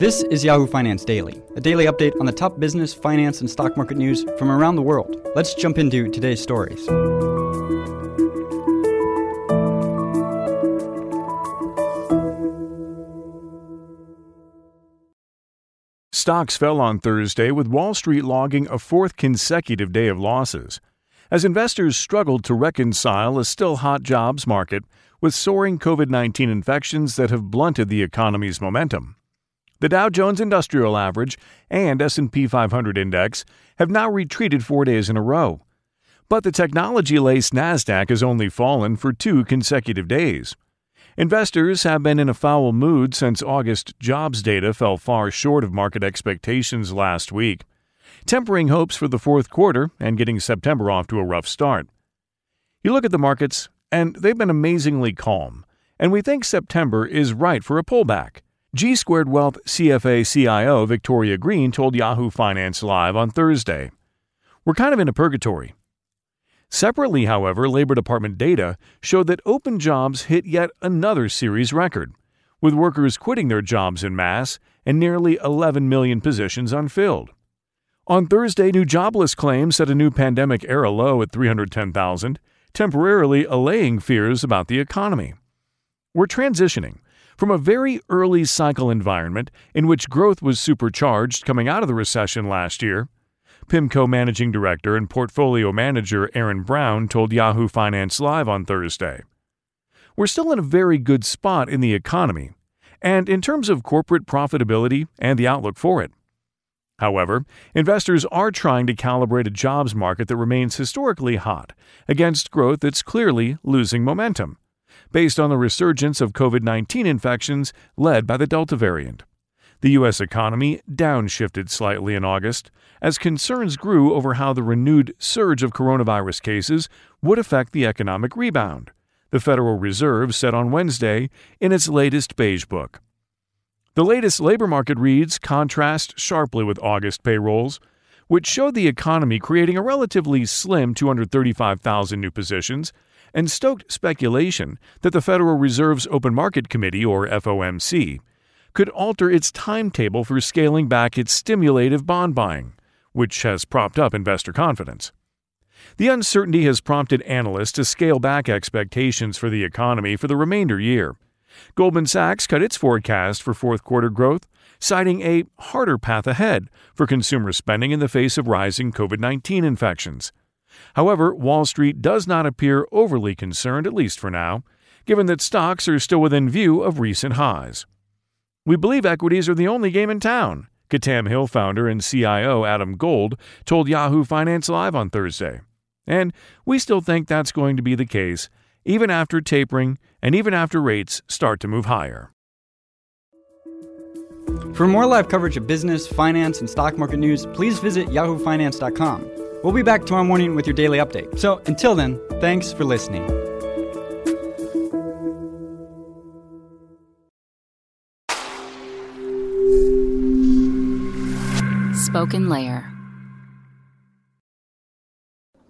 This is Yahoo Finance Daily, a daily update on the top business, finance, and stock market news from around the world. Let's jump into today's stories. Stocks fell on Thursday, with Wall Street logging a fourth consecutive day of losses, as investors struggled to reconcile a still-hot jobs market with soaring COVID-19 infections that have blunted the economy's momentum. The Dow Jones Industrial Average and S&P 500 Index have now retreated 4 days in a row, but the technology-laced Nasdaq has only fallen for two consecutive days. Investors have been in a foul mood since August jobs data fell far short of market expectations last week, tempering hopes for the fourth quarter and getting September off to a rough start. You look at the markets, and they've been amazingly calm, and we think September is right for a pullback. G-Squared Wealth CFA-CIO Victoria Green told Yahoo Finance Live on Thursday, "We're kind of in a purgatory." Separately, however, Labor Department data showed that open jobs hit yet another series record, with workers quitting their jobs en masse and nearly 11 million positions unfilled. On Thursday, new jobless claims set a new pandemic-era low at 310,000, temporarily allaying fears about the economy. We're transitioning from a very early cycle environment in which growth was supercharged coming out of the recession last year, PIMCO Managing Director and Portfolio Manager Aaron Brown told Yahoo Finance Live on Thursday. We're still in a very good spot in the economy, and in terms of corporate profitability and the outlook for it. However, investors are trying to calibrate a jobs market that remains historically hot against growth that's clearly losing momentum, based on the resurgence of COVID-19 infections led by the Delta variant. The U.S. economy downshifted slightly in August as concerns grew over how the renewed surge of coronavirus cases would affect the economic rebound, the Federal Reserve said on Wednesday in its latest Beige Book. The latest labor market reads contrast sharply with August payrolls, which showed the economy creating a relatively slim 235,000 new positions and stoked speculation that the Federal Reserve's Open Market Committee, or FOMC, could alter its timetable for scaling back its stimulative bond buying, which has propped up investor confidence. The uncertainty has prompted analysts to scale back expectations for the economy for the remainder year. Goldman Sachs cut its forecast for fourth quarter growth, citing a harder path ahead for consumer spending in the face of rising COVID-19 infections. However, Wall Street does not appear overly concerned, at least for now, given that stocks are still within view of recent highs. We believe equities are the only game in town, Katam Hill founder and CIO Adam Gold told Yahoo Finance Live on Thursday. And we still think that's going to be the case, even after tapering and even after rates start to move higher. For more live coverage of business, finance, and stock market news, please visit yahoofinance.com. We'll be back tomorrow morning with your daily update. So until then, thanks for listening. Spoken Layer.